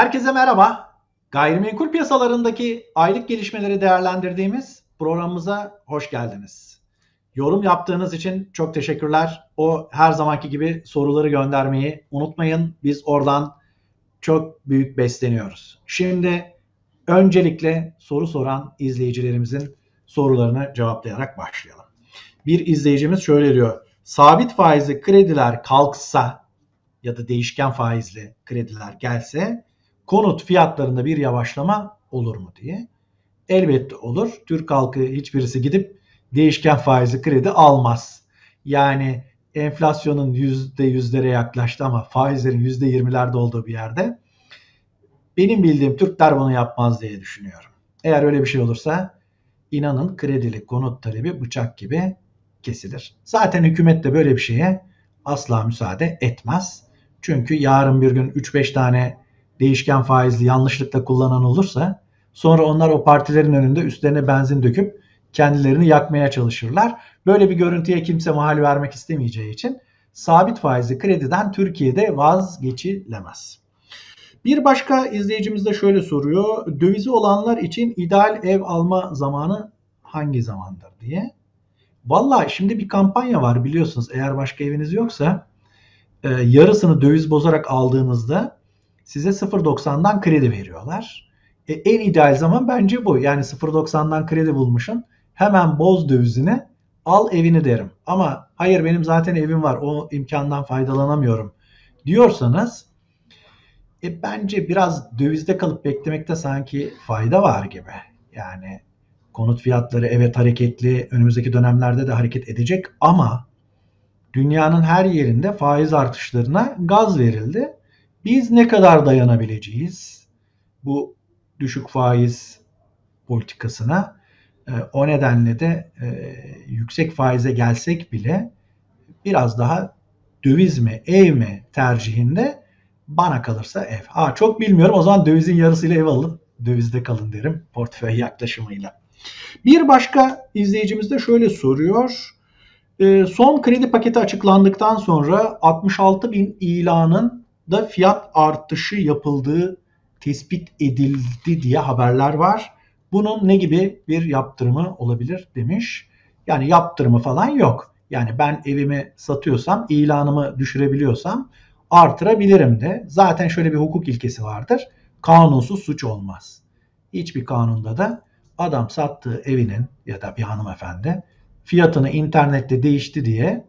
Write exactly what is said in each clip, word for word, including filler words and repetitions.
Herkese merhaba. Gayrimenkul piyasalarındaki aylık gelişmeleri değerlendirdiğimiz programımıza hoş geldiniz. Yorum yaptığınız için çok teşekkürler. O her zamanki gibi soruları göndermeyi unutmayın. Biz oradan çok büyük besleniyoruz. Şimdi öncelikle soru soran izleyicilerimizin sorularını cevaplayarak başlayalım. Bir izleyicimiz şöyle diyor. Sabit faizli krediler kalksa ya da değişken faizli krediler gelse konut fiyatlarında bir yavaşlama olur mu diye. Elbette olur. Türk halkı hiçbirisi gidip değişken faizli kredi almaz. Yani enflasyonun yüzde yüzlere yaklaştı ama faizlerin yüzde yirmilerde olduğu bir yerde benim bildiğim Türkler bunu yapmaz diye düşünüyorum. Eğer öyle bir şey olursa inanın kredili konut talebi bıçak gibi kesilir. Zaten hükümet de böyle bir şeye asla müsaade etmez. Çünkü yarın bir gün üç beş tane değişken faizli yanlışlıkla kullanan olursa sonra onlar o partilerin önünde üstlerine benzin döküp kendilerini yakmaya çalışırlar. Böyle bir görüntüye kimse mahal vermek istemeyeceği için sabit faizli krediden Türkiye'de vazgeçilemez. Bir başka izleyicimiz de şöyle soruyor. Dövizi olanlar için ideal ev alma zamanı hangi zamandır diye. Vallahi şimdi bir kampanya var biliyorsunuz. Eğer başka eviniz yoksa e, yarısını döviz bozarak aldığınızda size sıfır doksandan kredi veriyorlar. E, en ideal zaman bence bu. Yani sıfır doksandan kredi bulmuşsun. Hemen boz dövizini al evini derim. Ama hayır benim zaten evim var. O imkandan faydalanamıyorum diyorsanız e, bence biraz dövizde kalıp beklemekte sanki fayda var gibi. Yani konut fiyatları evet hareketli, önümüzdeki dönemlerde de hareket edecek ama dünyanın her yerinde faiz artışlarına gaz verildi. Biz ne kadar dayanabileceğiz bu düşük faiz politikasına? O nedenle de yüksek faize gelsek bile biraz daha döviz mi, ev mi tercihinde bana kalırsa ev. Ha, çok bilmiyorum, o zaman dövizin yarısıyla ev alın, dövizde kalın derim portföy yaklaşımıyla. Bir başka izleyicimiz de şöyle soruyor. Son kredi paketi açıklandıktan sonra altmış altı bin ilanın da fiyat artışı yapıldığı tespit edildi diye haberler var. Bunun ne gibi bir yaptırımı olabilir demiş. Yani yaptırımı falan yok. Yani ben evimi satıyorsam, ilanımı düşürebiliyorsam artırabilirim de. Zaten şöyle bir hukuk ilkesi vardır. Kanunsuz suç olmaz. Hiçbir kanunda da adam sattığı evinin ya da bir hanımefendi fiyatını internette değişti diye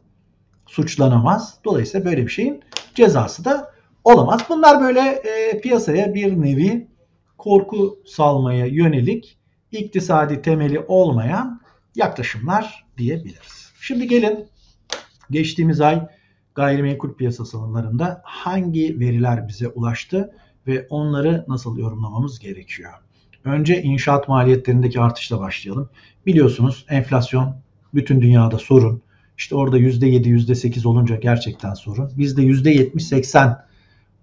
suçlanamaz. Dolayısıyla böyle bir şeyin cezası da olamaz. Bunlar böyle e, piyasaya bir nevi korku salmaya yönelik iktisadi temeli olmayan yaklaşımlar diyebiliriz. Şimdi gelin geçtiğimiz ay gayrimenkul piyasalarında hangi veriler bize ulaştı ve onları nasıl yorumlamamız gerekiyor? Önce inşaat maliyetlerindeki artışla başlayalım. Biliyorsunuz enflasyon bütün dünyada sorun. İşte orada yüzde yedi, yüzde sekiz olunca gerçekten sorun. Bizde yüzde yetmiş, seksen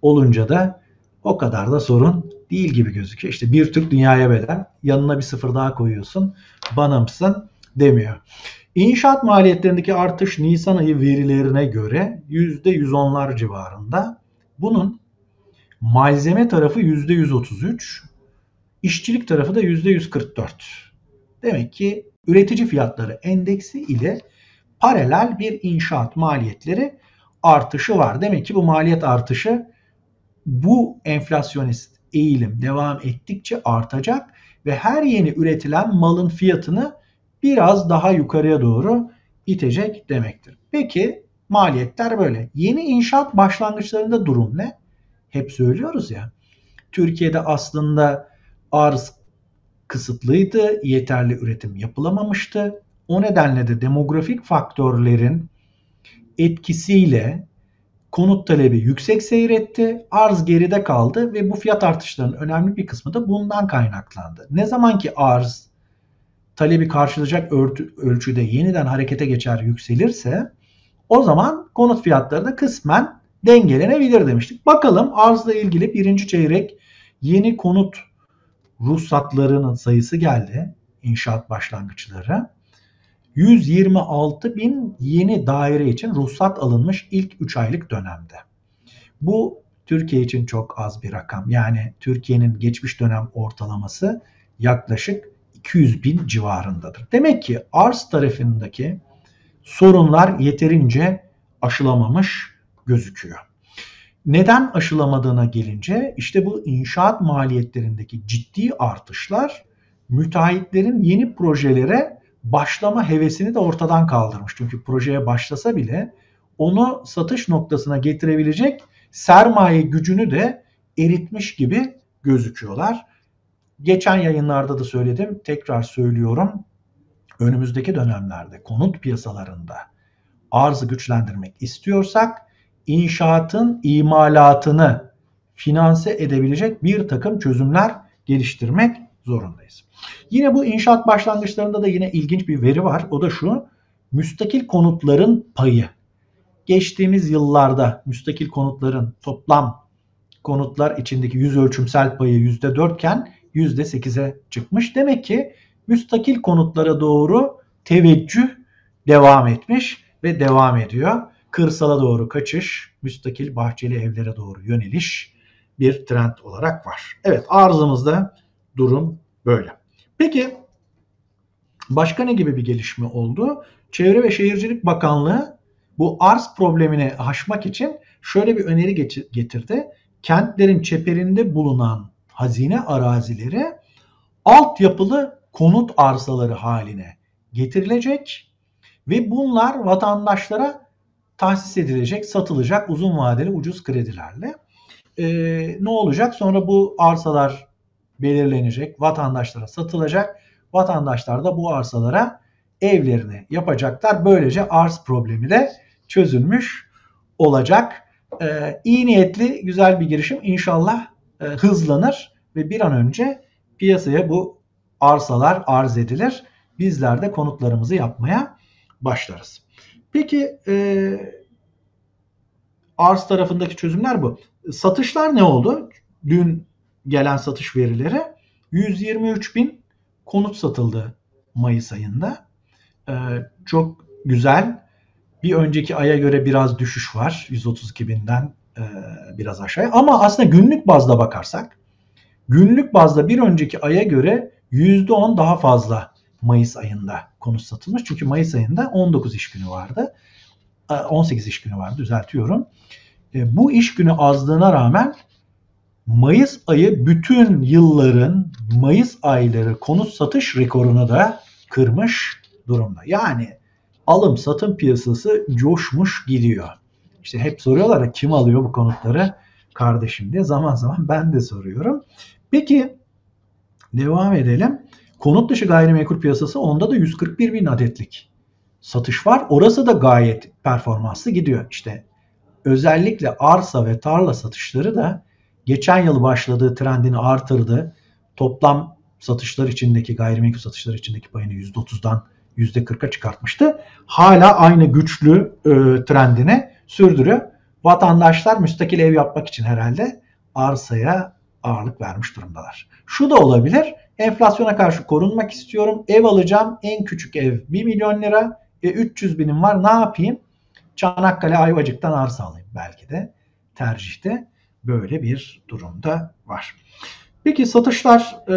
olunca da o kadar da sorun değil gibi gözüküyor. İşte bir Türk dünyaya bedel, yanına bir sıfır daha koyuyorsun. Bana mısın demiyor. İnşaat maliyetlerindeki artış Nisan ayı verilerine göre yüzde yüz on'lar civarında. Bunun malzeme tarafı yüzde yüz otuz üç. İşçilik tarafı da yüzde yüz kırk dört. Demek ki üretici fiyatları endeksi ile paralel bir inşaat maliyetleri artışı var. Demek ki bu maliyet artışı bu enflasyonist eğilim devam ettikçe artacak ve her yeni üretilen malın fiyatını biraz daha yukarıya doğru itecek demektir. Peki maliyetler böyle. Yeni inşaat başlangıçlarında durum ne? Hep söylüyoruz ya. Türkiye'de aslında arz kısıtlıydı, yeterli üretim yapılamamıştı. O nedenle de demografik faktörlerin etkisiyle konut talebi yüksek seyretti, arz geride kaldı ve bu fiyat artışlarının önemli bir kısmı da bundan kaynaklandı. Ne zamanki arz talebi karşılayacak ölçüde yeniden harekete geçer, yükselirse o zaman konut fiyatları da kısmen dengelenebilir demiştik. Bakalım arzla ilgili birinci çeyrek yeni konut ruhsatlarının sayısı geldi. İnşaat başlangıçları. yüz yirmi altı bin yeni daire için ruhsat alınmış ilk üç aylık dönemde. Bu Türkiye için çok az bir rakam. Yani Türkiye'nin geçmiş dönem ortalaması yaklaşık iki yüz bin civarındadır. Demek ki arz tarafındaki sorunlar yeterince aşılamamış gözüküyor. Neden aşılamadığına gelince, işte bu inşaat maliyetlerindeki ciddi artışlar müteahhitlerin yeni projelere başlama hevesini de ortadan kaldırmış. Çünkü projeye başlasa bile onu satış noktasına getirebilecek sermaye gücünü de eritmiş gibi gözüküyorlar. Geçen yayınlarda da söyledim, tekrar söylüyorum. Önümüzdeki dönemlerde konut piyasalarında arzı güçlendirmek istiyorsak inşaatın imalatını finanse edebilecek bir takım çözümler geliştirmek zorundayız. Yine bu inşaat başlangıçlarında da yine ilginç bir veri var. O da şu: müstakil konutların payı. Geçtiğimiz yıllarda müstakil konutların toplam konutlar içindeki yüz ölçümsel payı yüzde dört iken yüzde sekize çıkmış. Demek ki müstakil konutlara doğru teveccüh devam etmiş ve devam ediyor. Kırsala doğru kaçış, müstakil bahçeli evlere doğru yöneliş bir trend olarak var. Evet, arzımızda durum böyle. Peki başka ne gibi bir gelişme oldu? Çevre ve Şehircilik Bakanlığı bu arz problemini aşmak için şöyle bir öneri getirdi. Kentlerin çeperinde bulunan hazine arazileri altyapılı konut arsaları haline getirilecek ve bunlar vatandaşlara tahsis edilecek, satılacak uzun vadeli ucuz kredilerle. Ee, ne olacak? Sonra bu arsalar belirlenecek, vatandaşlara satılacak. Vatandaşlar da bu arsalara evlerini yapacaklar. Böylece arz problemi de çözülmüş olacak. Ee, iyi niyetli, güzel bir girişim. İnşallah e, hızlanır ve bir an önce piyasaya bu arsalar arz edilir. Bizler de konutlarımızı yapmaya başlarız. Peki e, arz tarafındaki çözümler bu. Satışlar ne oldu? Dün gelen satış verileri yüz yirmi üç bin konut satıldı Mayıs ayında. E, çok güzel. Bir önceki aya göre biraz düşüş var. yüz otuz iki binden e, biraz aşağıya. Ama aslında günlük bazda bakarsak, günlük bazda bir önceki aya göre yüzde on daha fazla Mayıs ayında konut satılmış. Çünkü Mayıs ayında on dokuz iş günü vardı. on sekiz iş günü vardı, düzeltiyorum. Bu iş günü azlığına rağmen Mayıs ayı bütün yılların Mayıs ayları konut satış rekorunu da kırmış durumda. Yani alım satım piyasası coşmuş gidiyor. İşte hep soruyorlar ya, kim alıyor bu konutları kardeşim diye, zaman zaman ben de soruyorum. Peki devam edelim. Konut dışı gayrimenkul piyasası, onda da yüz kırk bir bin adetlik satış var. Orası da gayet performanslı gidiyor. İşte özellikle arsa ve tarla satışları da geçen yıl başladığı trendini artırdı. Toplam satışlar içindeki, gayrimenkul satışları içindeki payını yüzde otuzdan yüzde kırka çıkartmıştı. Hala aynı güçlü e, trendini sürdürüyor. Vatandaşlar müstakil ev yapmak için herhalde arsaya ağırlık vermiş durumdalar. Şu da olabilir: enflasyona karşı korunmak istiyorum, ev alacağım, en küçük ev bir milyon lira, e, üç yüz binim var, ne yapayım? Çanakkale Ayvacık'tan arsa alayım. Belki de tercihte böyle bir durumda var. Peki satışlar e,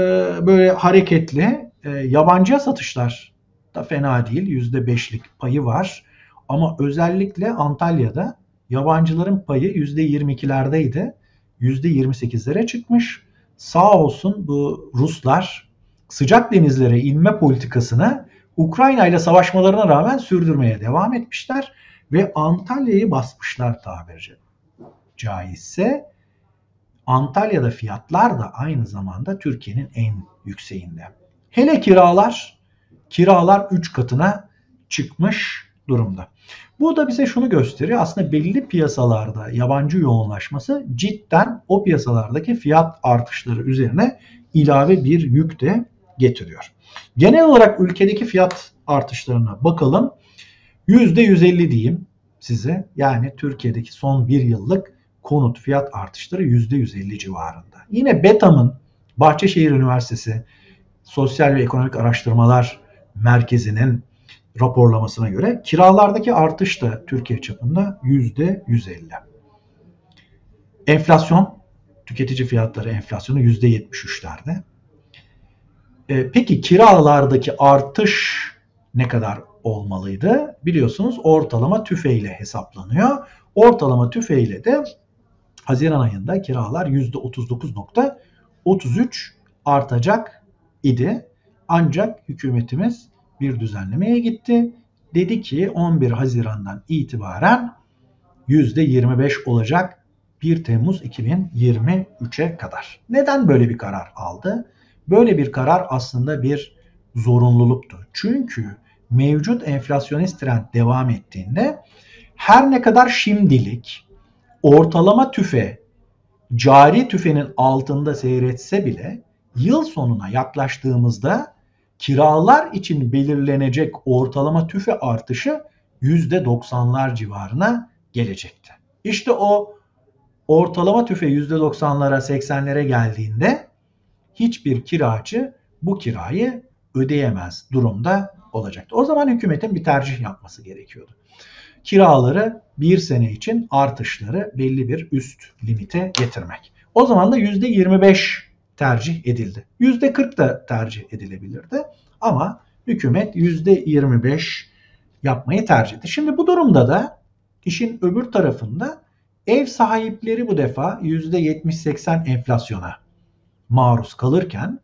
böyle hareketli. E, yabancıya satışlar da fena değil. yüzde beşlik payı var. Ama özellikle Antalya'da yabancıların payı yüzde yirmi ikilerdeydi. yüzde yirmi sekizlere çıkmış. Sağ olsun bu Ruslar sıcak denizlere inme politikasını Ukrayna ile savaşmalarına rağmen sürdürmeye devam etmişler ve Antalya'yı basmışlar tabiri caizse. Antalya'da fiyatlar da aynı zamanda Türkiye'nin en yükseğinde. Hele kiralar, kiralar üç katına çıkmış durumda. Bu da bize şunu gösteriyor: aslında belli piyasalarda yabancı yoğunlaşması cidden o piyasalardaki fiyat artışları üzerine ilave bir yük de getiriyor. Genel olarak ülkedeki fiyat artışlarına bakalım. yüzde yüz elli diyeyim size. Yani Türkiye'deki son bir yıllık konut fiyat artışları yüzde yüz elli civarında. Yine BETAM'ın, Bahçeşehir Üniversitesi Sosyal ve Ekonomik Araştırmalar Merkezi'nin raporlamasına göre kiralardaki artış da Türkiye çapında yüzde yüz elli. Enflasyon, tüketici fiyatları enflasyonu yüzde yetmiş üçlerde. E, peki kiralardaki artış ne kadar olmalıydı? Biliyorsunuz ortalama tüfe ile hesaplanıyor. Ortalama tüfe ile de Haziran ayında kiralar yüzde otuz dokuz nokta otuz üç artacak idi. Ancak hükümetimiz bir düzenlemeye gitti. Dedi ki on bir Haziran'dan itibaren yüzde yirmi beş olacak bir Temmuz iki bin yirmi üç'e kadar. Neden böyle bir karar aldı? Böyle bir karar aslında bir zorunluluktu. Çünkü mevcut enflasyonist trend devam ettiğinde her ne kadar şimdilik ortalama tüfe cari tüfenin altında seyretse bile yıl sonuna yaklaştığımızda kiralar için belirlenecek ortalama tüfe artışı yüzde doksanlar civarına gelecekti. İşte o ortalama tüfe yüzde doksanlara seksenlere geldiğinde hiçbir kiracı bu kirayı ödeyemez durumda olacaktı. O zaman hükümetin bir tercih yapması gerekiyordu. Kiraları bir sene için artışları belli bir üst limite getirmek. O zaman da yüzde yirmi beş tercih edildi. yüzde kırk da tercih edilebilirdi ama hükümet yüzde yirmi beş yapmayı tercih etti. Şimdi bu durumda da işin öbür tarafında ev sahipleri bu defa yüzde yetmiş seksen enflasyona maruz kalırken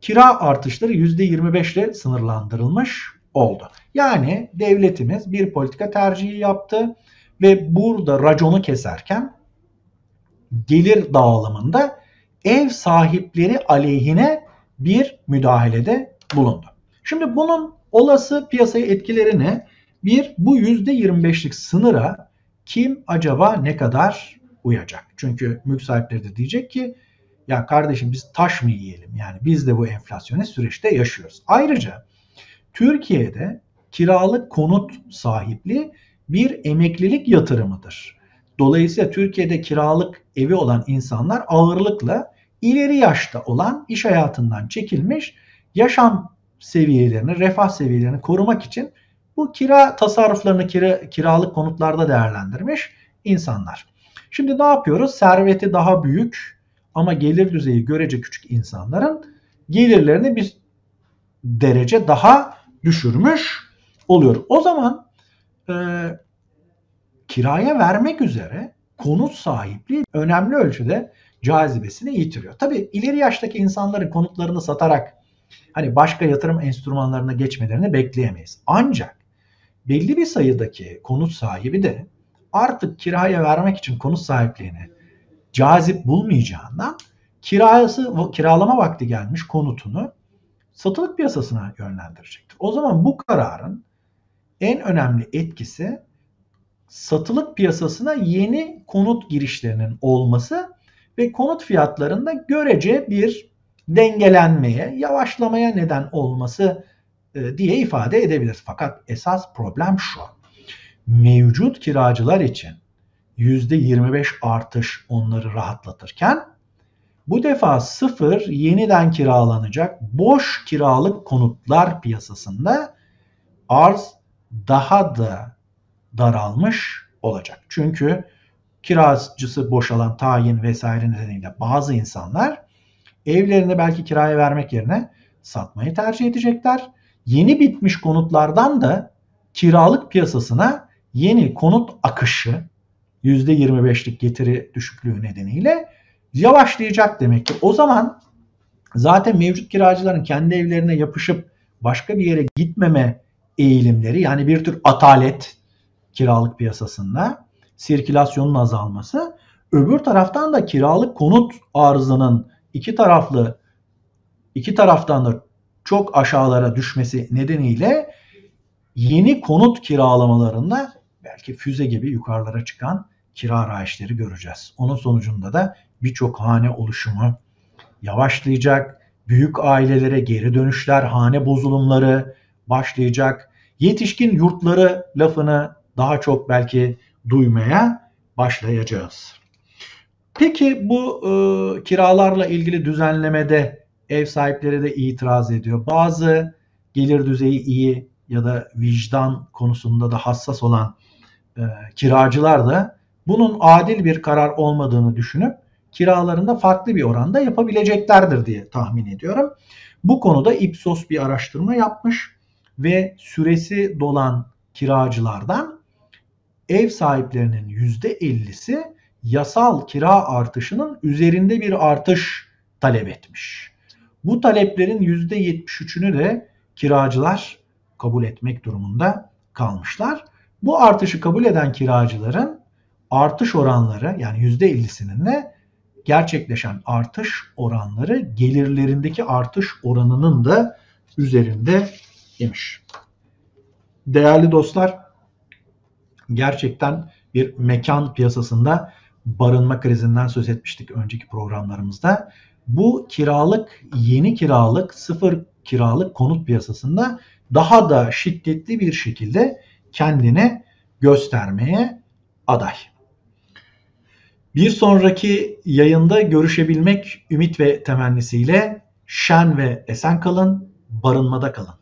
kira artışları yüzde yirmi beş ile sınırlandırılmış oldu. Yani devletimiz bir politika tercihi yaptı ve burada raconu keserken gelir dağılımında ev sahipleri aleyhine bir müdahalede bulundu. Şimdi bunun olası piyasaya etkileri ne? Bir, bu yüzde yirmi beşlik sınıra kim acaba ne kadar uyacak? Çünkü mülk sahipleri de diyecek ki ya kardeşim biz taş mı yiyelim? Yani biz de bu enflasyonist süreçte yaşıyoruz. Ayrıca Türkiye'de kiralık konut sahipliği bir emeklilik yatırımıdır. Dolayısıyla Türkiye'de kiralık evi olan insanlar ağırlıkla ileri yaşta olan, iş hayatından çekilmiş, yaşam seviyelerini, refah seviyelerini korumak için bu kira tasarruflarını kira, kiralık konutlarda değerlendirmiş insanlar. Şimdi ne yapıyoruz? Serveti daha büyük ama gelir düzeyi görece küçük insanların gelirlerini bir derece daha düşürmüş oluyor. O zaman e, kiraya vermek üzere konut sahipliği önemli ölçüde cazibesini yitiriyor. Tabii ileri yaştaki insanların konutlarını satarak hani başka yatırım enstrümanlarına geçmelerini bekleyemeyiz. Ancak belli bir sayıdaki konut sahibi de artık kiraya vermek için konut sahipliğini cazip bulmayacağından kirası, kiralama vakti gelmiş konutunu satılık piyasasına yönlendirecektir. O zaman bu kararın en önemli etkisi satılık piyasasına yeni konut girişlerinin olması ve konut fiyatlarında görece bir dengelenmeye, yavaşlamaya neden olması diye ifade edebiliriz. Fakat esas problem şu: mevcut kiracılar için yüzde yirmi beş artış onları rahatlatırken bu defa sıfır yeniden kiralanacak boş kiralık konutlar piyasasında arz daha da daralmış olacak. Çünkü kiracısı boşalan, tayin vesaire nedeniyle bazı insanlar evlerini belki kiraya vermek yerine satmayı tercih edecekler. Yeni bitmiş konutlardan da kiralık piyasasına yeni konut akışı yüzde yirmi beşlik getiri düşüklüğü nedeniyle yavaşlayacak demek ki. O zaman zaten mevcut kiracıların kendi evlerine yapışıp başka bir yere gitmeme eğilimleri, yani bir tür atalet kiralık piyasasında, sirkülasyonun azalması, öbür taraftan da kiralık konut arzının iki taraflı iki taraftan da çok aşağılara düşmesi nedeniyle yeni konut kiralamalarında belki füze gibi yukarılara çıkan kira arayışları göreceğiz. Onun sonucunda da birçok hane oluşumu yavaşlayacak, büyük ailelere geri dönüşler, hane bozulumları başlayacak, yetişkin yurtları lafını daha çok belki duymaya başlayacağız. Peki bu e, kiralarla ilgili düzenlemede ev sahipleri de itiraz ediyor. Bazı gelir düzeyi iyi ya da vicdan konusunda da hassas olan e, kiracılar da bunun adil bir karar olmadığını düşünüp kiralarında farklı bir oranda yapabileceklerdir diye tahmin ediyorum. Bu konuda Ipsos bir araştırma yapmış ve süresi dolan kiracılardan ev sahiplerinin yüzde ellisi yasal kira artışının üzerinde bir artış talep etmiş. Bu taleplerin yüzde yetmiş üçünü de kiracılar kabul etmek durumunda kalmışlar. Bu artışı kabul eden kiracıların artış oranları, yani yüzde ellisinin de gerçekleşen artış oranları gelirlerindeki artış oranının da üzerinde demiş. Değerli dostlar, gerçekten bir mekan piyasasında barınma krizinden söz etmiştik önceki programlarımızda. Bu kiralık, yeni kiralık, sıfır kiralık konut piyasasında daha da şiddetli bir şekilde kendini göstermeye aday. Bir sonraki yayında görüşebilmek ümit ve temennisiyle şen ve esen kalın, barınmada kalın.